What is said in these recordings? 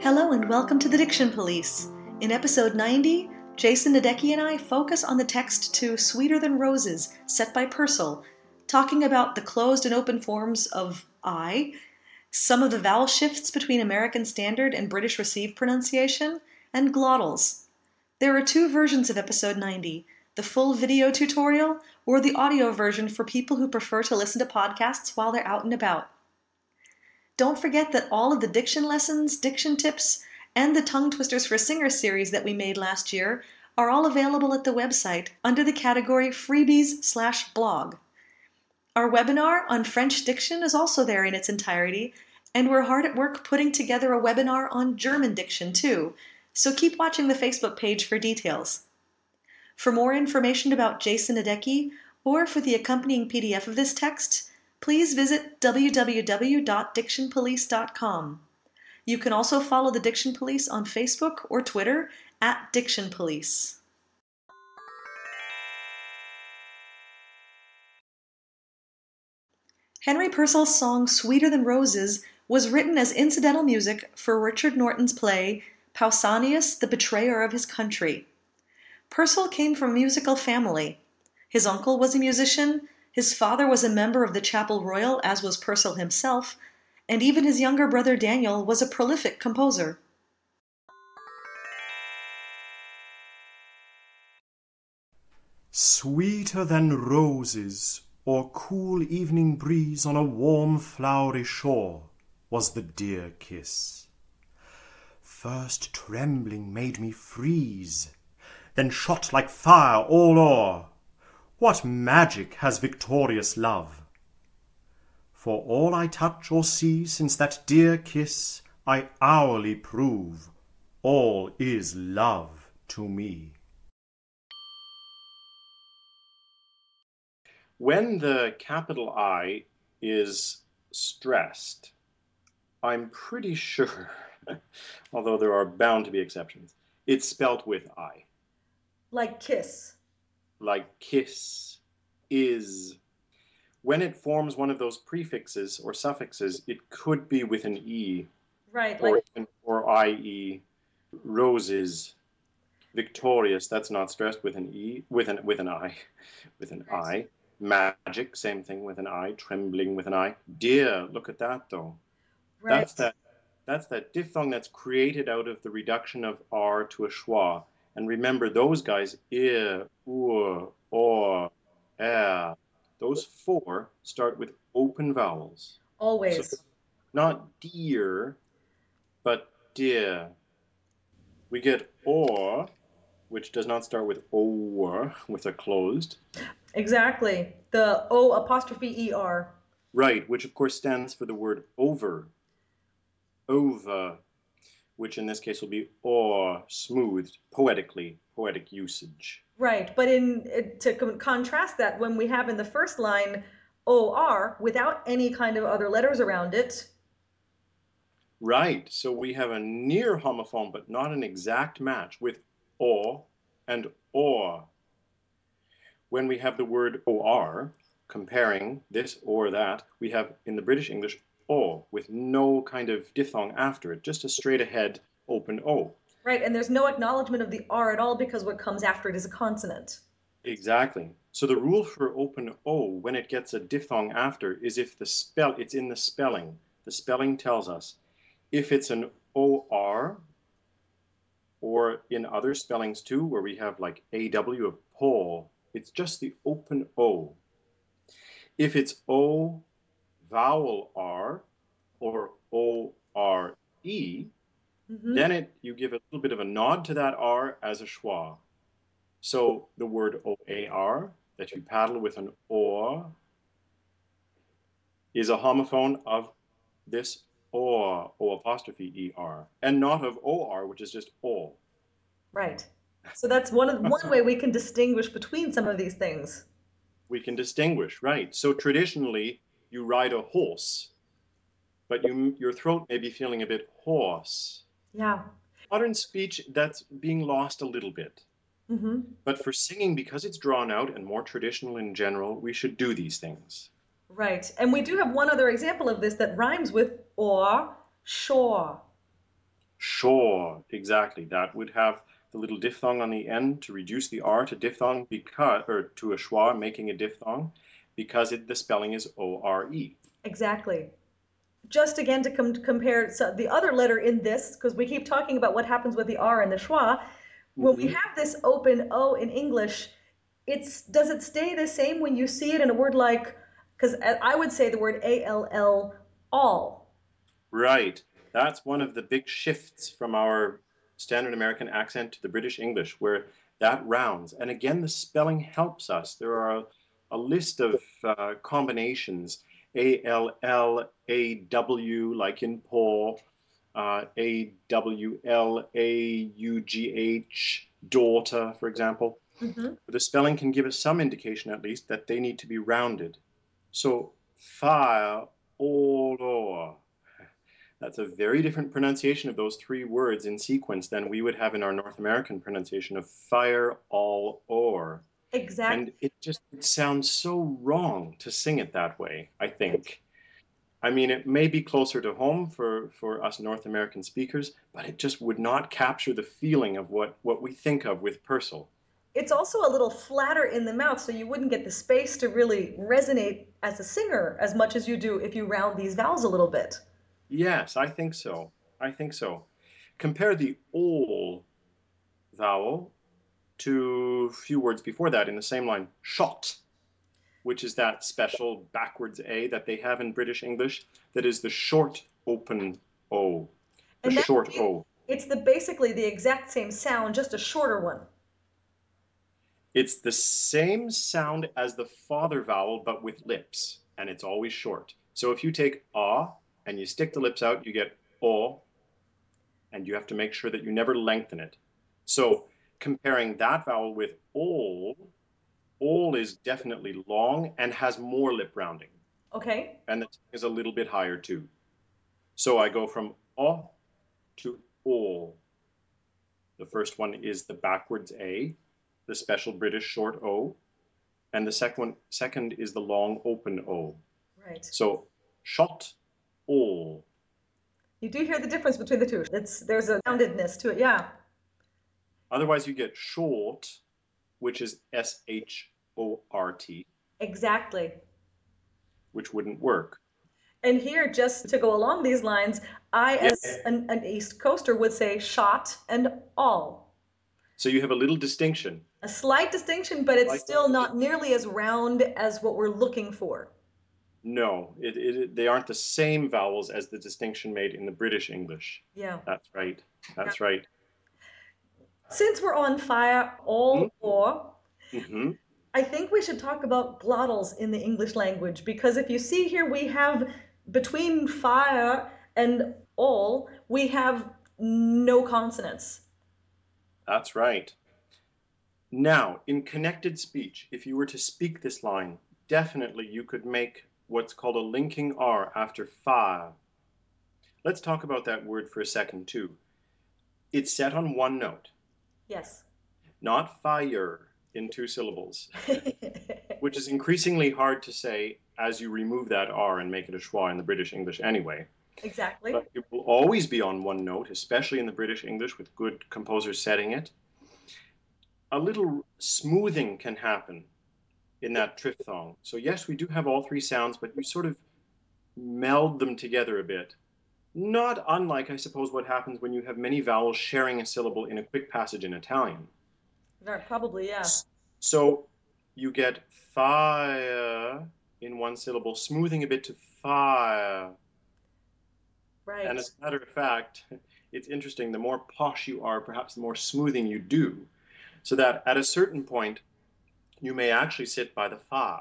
Hello and welcome to the Diction Police. In episode 90, Jason Nedecky and I focus on the text to Sweeter Than Roses, set by Purcell, talking about the closed and open forms of I, some of the vowel shifts between American Standard and British Received Pronunciation, and glottals. There are two versions of episode 90, the full video tutorial or the audio version for people who prefer to listen to podcasts while they're out and about. Don't forget that all of the diction lessons, diction tips, and the Tongue Twisters for Singers series that we made last year are all available at the website under the category freebies/blog. Our webinar on French diction is also there in its entirety, and we're hard at work putting together a webinar on German diction too, so keep watching the Facebook page for details. For more information about Jason Nedecky, or for the accompanying PDF of this text, please visit www.dictionpolice.com. You can also follow the Diction Police on Facebook or Twitter at Diction Police. Henry Purcell's song Sweeter Than Roses was written as incidental music for Richard Norton's play Pausanias, the Betrayer of His Country. Purcell came from a musical family. His uncle was a musician, his father was a member of the Chapel Royal, as was Purcell himself, and even his younger brother Daniel was a prolific composer. Sweeter than roses or cool evening breeze on a warm flowery shore was the dear kiss. First trembling made me freeze, then shot like fire all o'er. What magic has victorious love? For all I touch or see since that dear kiss, I hourly prove all is love to me. When the capital I is stressed, I'm pretty sure, although there are bound to be exceptions, it's spelt with I. Like kiss. Like kiss, is. When it forms one of those prefixes or suffixes, it could be with an E. Right. Or, like, or IE, roses, victorious, that's not stressed, with an E, with an I. Magic, same thing with an I, trembling with an I. Dear, look at that though. Right. That's that diphthong that's created out of the reduction of R to a schwa. And remember those guys, ir, ur, or, er. Those four start with open vowels. Always. So not dear, but dear. We get or, which does not start with or, with a closed. Exactly. The O apostrophe ER. Right, which of course stands for the word over. Over, which in this case will be or, smoothed, poetically, poetic usage. Right, but to contrast that, when we have in the first line OR without any kind of other letters around it. Right, so we have a near homophone, but not an exact match with or and or. When we have the word or, comparing this or that, we have in the British English o with no kind of diphthong after it, just a straight ahead open o. Right, and there's no acknowledgement of the r at all because what comes after it is a consonant. Exactly. So the rule for open o when it gets a diphthong after is if it's in the spelling. The spelling tells us if it's an or, or in other spellings too, where we have like aw of pole. It's just the open O. If it's O vowel R or O-R-E, then you give a little bit of a nod to that R as a schwa. So the word O-A-R that you paddle with an OR is a homophone of this OR, O apostrophe E-R, and not of O-R, which is just O. Right. So that's one way we can distinguish between some of these things. We can distinguish, right. So traditionally, you ride a horse, but your throat may be feeling a bit hoarse. Yeah. Modern speech, that's being lost a little bit. Mm-hmm. But for singing, because it's drawn out and more traditional in general, we should do these things. Right. And we do have one other example of this that rhymes with or, shore. Sure, exactly. That would have the little diphthong on the end to reduce the R to diphthong because, or to a schwa, making a diphthong, because the spelling is O-R-E. Exactly. Just again to compare so the other letter in this, because we keep talking about what happens with the R and the schwa. When we have this open O in English, does it stay the same when you see it in a word like, because I would say the word A-L-L, all. Right. That's one of the big shifts from our standard American accent to the British English, where that rounds. And again, the spelling helps us. There are a list of combinations, A-L-L, A-W, like in Paul, A-W-L-A-U-G-H, daughter, for example. Mm-hmm. The spelling can give us some indication, at least, that they need to be rounded. So, fire, or. That's a very different pronunciation of those three words in sequence than we would have in our North American pronunciation of fire, all, or. Exactly. And it sounds so wrong to sing it that way, I think. I mean, it may be closer to home for us North American speakers, but it just would not capture the feeling of what we think of with Purcell. It's also a little flatter in the mouth, so you wouldn't get the space to really resonate as a singer as much as you do if you round these vowels a little bit. Yes, I think so. I think so. Compare the all vowel to a few words before that in the same line, shot, which is that special backwards A that they have in British English that is the short open O, the short O. It's basically the exact same sound, just a shorter one. It's the same sound as the father vowel, but with lips, and it's always short. So if you take ah, and you stick the lips out, you get O, and you have to make sure that you never lengthen it. So comparing that vowel with all is definitely long and has more lip rounding. Okay. And the tongue is a little bit higher too. So I go from O to all. The first one is the backwards A, the special British short O, and the second is the long open O. Right. So shot, all. You do hear the difference between the two. There's a roundedness to it, yeah. Otherwise you get short, which is S-H-O-R-T. Exactly. Which wouldn't work. And here, just to go along these lines, I, yes, as an East Coaster, would say shot and all. So you have a little distinction. A slight distinction, but it's still not nearly as round as what we're looking for. No, they aren't the same vowels as the distinction made in the British English. Yeah. That's right. That's right. Since we're on fire, all, or, I think we should talk about glottals in the English language, because if you see here, we have between fire and all, we have no consonants. That's right. Now, in connected speech, if you were to speak this line, definitely you could make what's called a linking R after fa. Let's talk about that word for a second, too. It's set on one note. Yes. Not fire in two syllables, which is increasingly hard to say as you remove that R and make it a schwa in the British English anyway. Exactly. But it will always be on one note, especially in the British English with good composers setting it. A little smoothing can happen in that triphthong. So yes, we do have all three sounds, but you sort of meld them together a bit. Not unlike, I suppose, what happens when you have many vowels sharing a syllable in a quick passage in Italian. Probably, yeah. So you get fire in one syllable, smoothing a bit to fire. Right. And as a matter of fact, it's interesting, the more posh you are, perhaps the more smoothing you do. So that at a certain point, you may actually sit by the fa,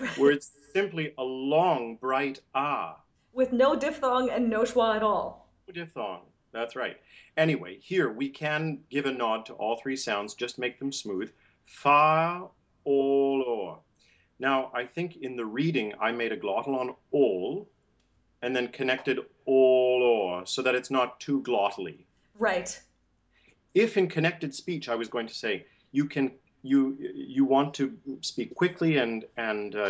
right, where it's simply a long, bright ah. With no diphthong and no schwa at all. No diphthong, that's right. Anyway, here we can give a nod to all three sounds, just make them smooth. Fa, all, or. Now, I think in the reading, I made a glottal on all, and then connected all, or, so that it's not too glottally. Right. If in connected speech, I was going to say, you want to speak quickly and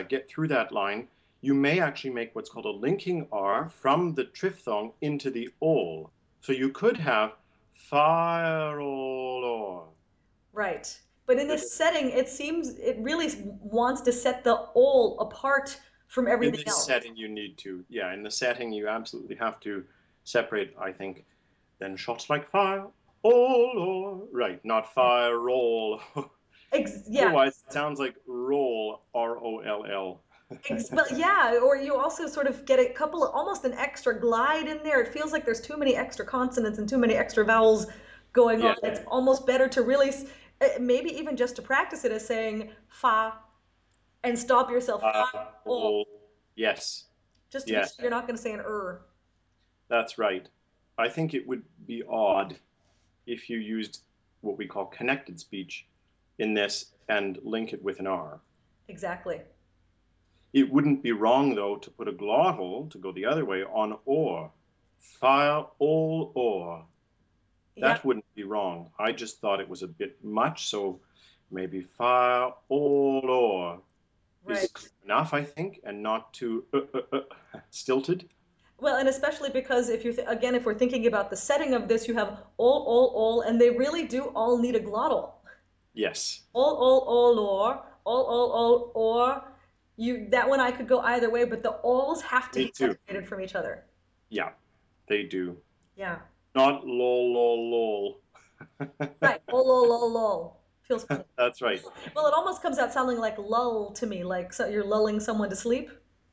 get through that line, you may actually make what's called a linking R from the triphthong into the all. So you could have fire-o-lor. Right. But in this setting, it seems it really wants to set the all apart from everything else. In this setting, you need to. Yeah, in the setting, you absolutely have to separate, I think, then shots like fire, all, right, not fire, roll. Yeah. Otherwise, it sounds like roll, R-O-L-L. But yeah, or you also sort of get a couple of, almost an extra glide in there. It feels like there's too many extra consonants and too many extra vowels going on. It's almost better to really, maybe even just to practice it as saying fa and stop yourself. Fa, yes. Just to make sure you're not going to say an That's right. I think it would be odd if you used what we call connected speech in this and link it with an R. Exactly. It wouldn't be wrong, though, to put a glottal, to go the other way, on or. Fire all or. That wouldn't be wrong. I just thought it was a bit much, so maybe fire all or is enough, I think, and not too stilted. Well, and especially because, if you again, if we're thinking about the setting of this, you have all, and they really do all need a glottal. Yes. All, or. You, that one I could go either way, but the alls have to be separated from each other. Yeah, they do. Yeah. Not lol, lol, lol. Right, lol, lol, lol, lol. Feels funny. That's right. Well, it almost comes out sounding like lull to me, like so you're lulling someone to sleep.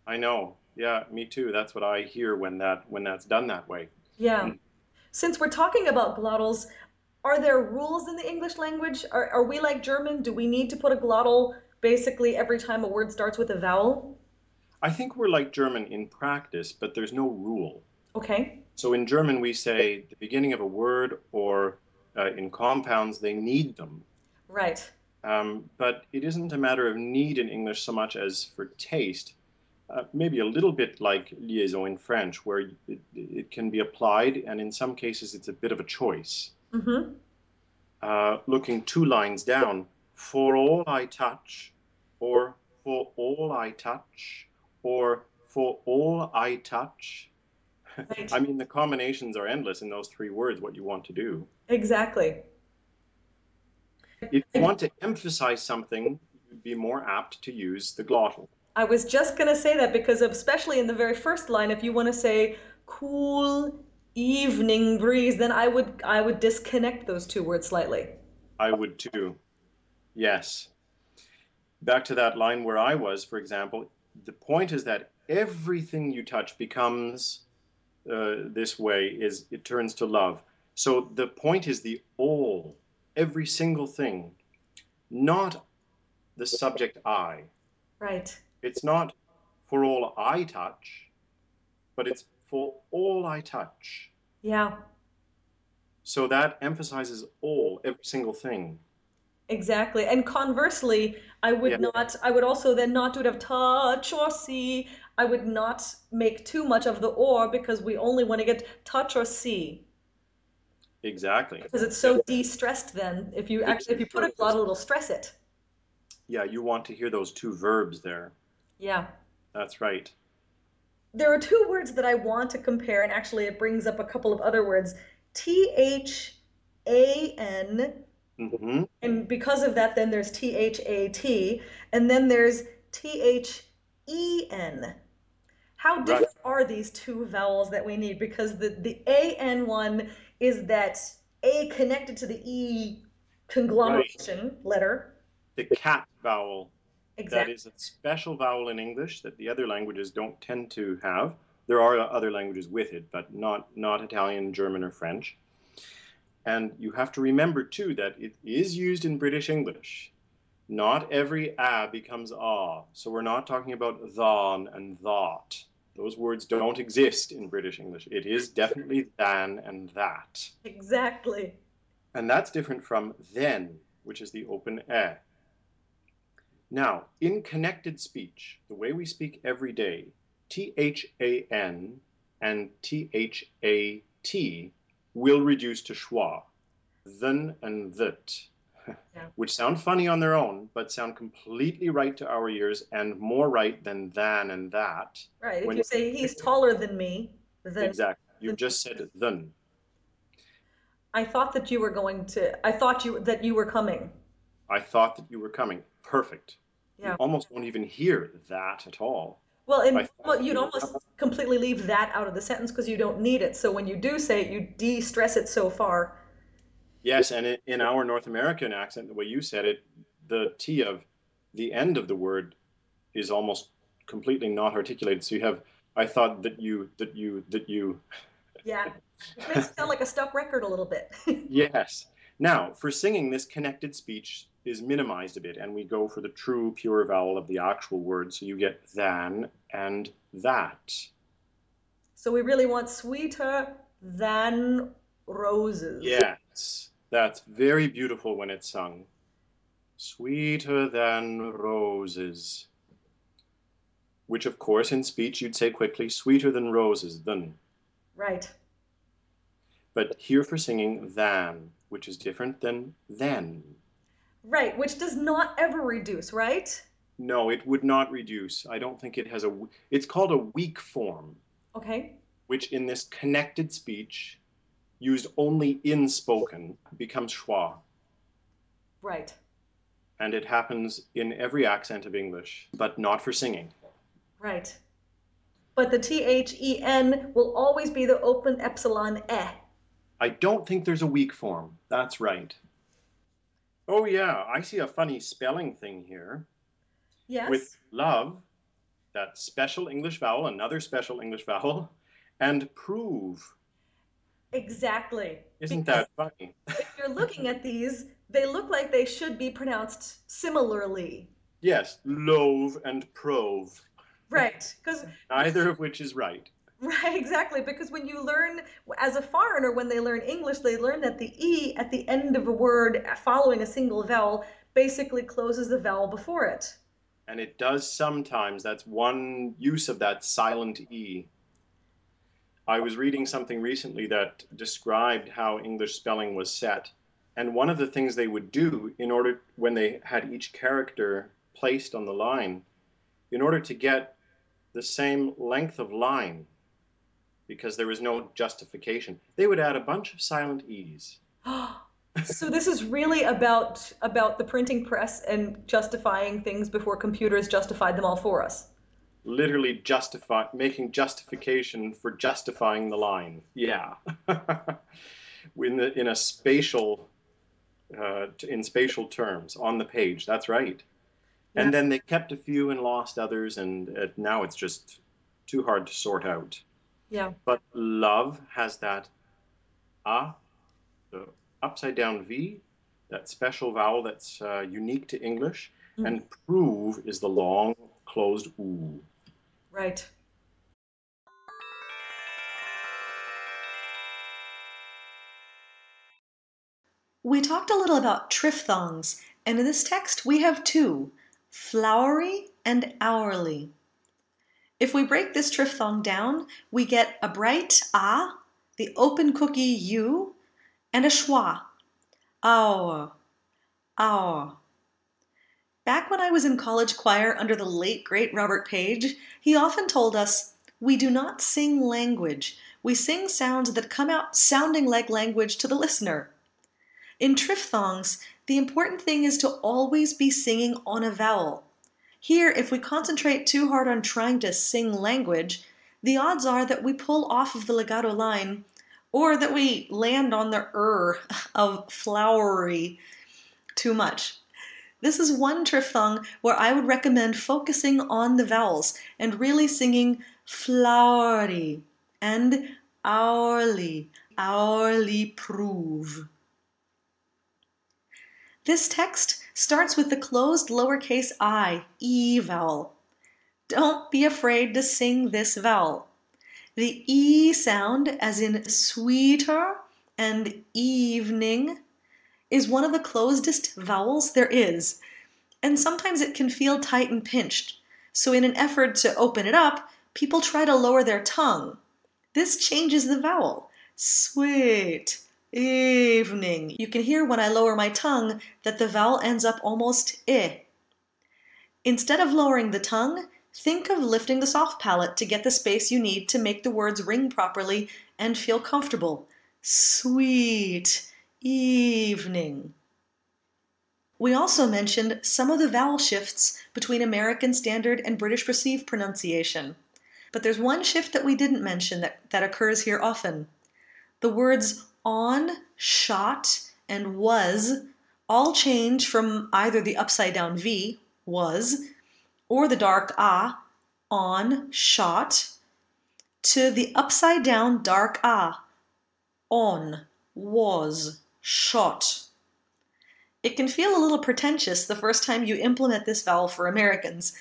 I know. Yeah, me too. That's what I hear when that's done that way. Yeah. Since we're talking about glottals, are there rules in the English language? Are we like German? Do we need to put a glottal basically every time a word starts with a vowel? I think we're like German in practice, but there's no rule. Okay. So in German, we say the beginning of a word, or in compounds, they need them. Right. But it isn't a matter of need in English so much as for taste. Maybe a little bit like liaison in French, where it can be applied, and in some cases, it's a bit of a choice. Mm-hmm. Looking two lines down, for all I touch, or for all I touch, or for all I touch. Right. I mean, the combinations are endless in those three words, what you want to do. Exactly. If you want to emphasize something, you'd be more apt to use the glottal. I was just going to say that because especially in the very first line, if you want to say cool evening breeze, then I would disconnect those two words slightly. I would too. Yes. Back to that line where I was, for example, the point is that everything you touch becomes this way, is it turns to love. So the point is the all, every single thing, not the subject I. Right. It's not for all I touch, but it's for all I touch. Yeah. So that emphasizes all, every single thing. Exactly. And conversely, I would not, I would also then not do it of touch or see. I would not make too much of the or because we only want to get touch or see. Exactly. Because it's so de-stressed then. If you actually, if you put a glottal, it'll stress it. Yeah, you want to hear those two verbs there. Yeah. That's right. There are two words that I want to compare, and actually it brings up a couple of other words. T-H-A-N. Mm-hmm. And because of that, then there's T-H-A-T, and then there's T-H-E-N. How different are these two vowels that we need? Because the A-N one is that A connected to the E conglomeration letter. The cat vowel. Exactly. That is a special vowel in English that the other languages don't tend to have. There are other languages with it, but not Italian, German, or French. And you have to remember, too, that it is used in British English. Not every a becomes a. So we're not talking about than and that. Those words don't exist in British English. It is definitely than and that. Exactly. And that's different from then, which is the open a. Now, in connected speech, the way we speak every day, T-H-A-N and T-H-A-T will reduce to schwa, then and that, which sound funny on their own, but sound completely right to our ears and more right than and that. Right, if you say he's taller than me, then. Exactly, you just said then. I thought that you were going to, that you were coming. I thought that you were coming. Perfect. Yeah. You almost won't even hear that at all. Well, and well, you'd almost completely leave that out of the sentence because you don't need it. So when you do say it, you de-stress it so far. Yes, and in our North American accent, the way you said it, the T of the end of the word is almost completely not articulated. So you have, I thought that you, that you, that you. Yeah, it makes it sound like a stuck record a little bit. Yes. Now, for singing, this connected speech is minimized a bit, and we go for the true, pure vowel of the actual word, so you get than and that. So we really want sweeter than roses. Yes, that's very beautiful when it's sung. Sweeter than roses. Which, of course, in speech, you'd say quickly, sweeter than roses, than. Right. But here for singing, than, which is different than then. Right, which does not ever reduce, right? No, it would not reduce. I don't think it has a... It's called a weak form. Okay. Which in this connected speech, used only in spoken, becomes schwa. Right. And it happens in every accent of English, but not for singing. Right. But the THEN will always be the open epsilon eh. I don't think there's a weak form. That's right. Oh, yeah, I see a funny spelling thing here. Yes. With love, that special English vowel, another special English vowel, and prove. Exactly. Isn't because that funny? If you're looking at these, they look like they should be pronounced similarly. Yes, love and prove. Right. Because neither of which is right. Right, exactly, because when you learn, as a foreigner, when they learn English, they learn that the E at the end of a word following a single vowel basically closes the vowel before it. And it does sometimes. That's one use of that silent E. I was reading something recently that described how English spelling was set. And one of the things they would do in order, when they had each character placed on the line, in order to get the same length of line, because there was no justification, they would add a bunch of silent E's. So this is really about the printing press and justifying things before computers justified them all for us. Literally making justification for justifying the line. Yeah. in a spatial, in spatial terms, on the page, that's right. Yeah. And then they kept a few and lost others, and now it's just too hard to sort out. Yeah. But love has that the upside down V, that special vowel that's unique to English, mm-hmm. and prove is the long closed oo. Right. We talked a little about triphthongs, and in this text we have two, flowery and hourly. If we break this triphthong down, we get a bright ah, the open cookie u, and a schwa. Our, our. Back when I was in college choir under the late, great Robert Page, he often told us, we do not sing language. We sing sounds that come out sounding like language to the listener. In triphthongs, the important thing is to always be singing on a vowel. Here, if we concentrate too hard on trying to sing language, the odds are that we pull off of the legato line, or that we land on the of flowery too much. This is one triphthong where I would recommend focusing on the vowels and really singing flowery and hourly, hourly prove. This text starts with the closed lowercase I, E vowel. Don't be afraid to sing this vowel. The E sound, as in sweeter and evening, is one of the closedest vowels there is, and sometimes it can feel tight and pinched. So in an effort to open it up, people try to lower their tongue. This changes the vowel. Sweet. Evening. You can hear when I lower my tongue that the vowel ends up almost eh. Instead of lowering the tongue, think of lifting the soft palate to get the space you need to make the words ring properly and feel comfortable. sweet evening. We also mentioned some of the vowel shifts between American Standard and British Received Pronunciation. But there's one shift that we didn't mention that occurs here often. The words on, shot, and was all change from either the upside-down V, was, or the dark ah, on, shot, to the upside-down dark ah, on, was, shot. It can feel a little pretentious the first time you implement this vowel for Americans,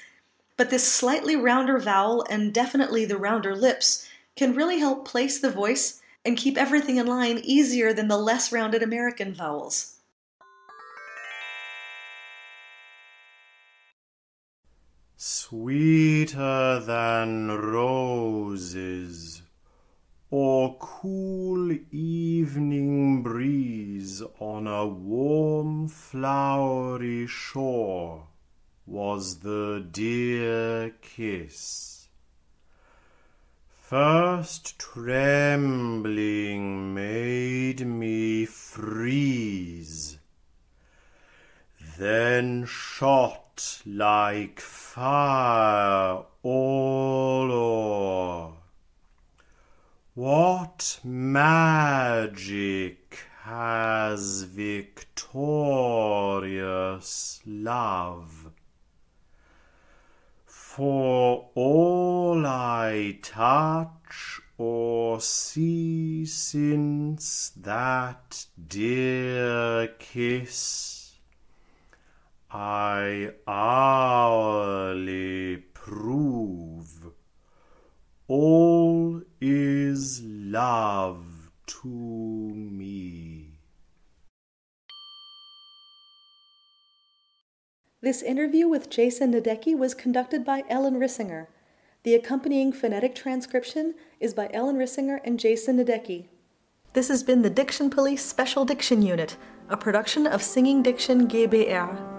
but this slightly rounder vowel and definitely the rounder lips can really help place the voice and keep everything in line easier than the less rounded American vowels. Sweeter than roses, or cool evening breeze on a warm flowery shore, was the dear kiss. First trembling made me freeze, then shot like fire all o'er. What magic has victorious love? For all I touch or see since that dear kiss, I hourly prove all is love to me. This interview with Jason Nedecky was conducted by Ellen Rissinger. The accompanying phonetic transcription is by Ellen Rissinger and Jason Nedecky. This has been the Diction Police Special Diction Unit, a production of Singing Diction G.B.R.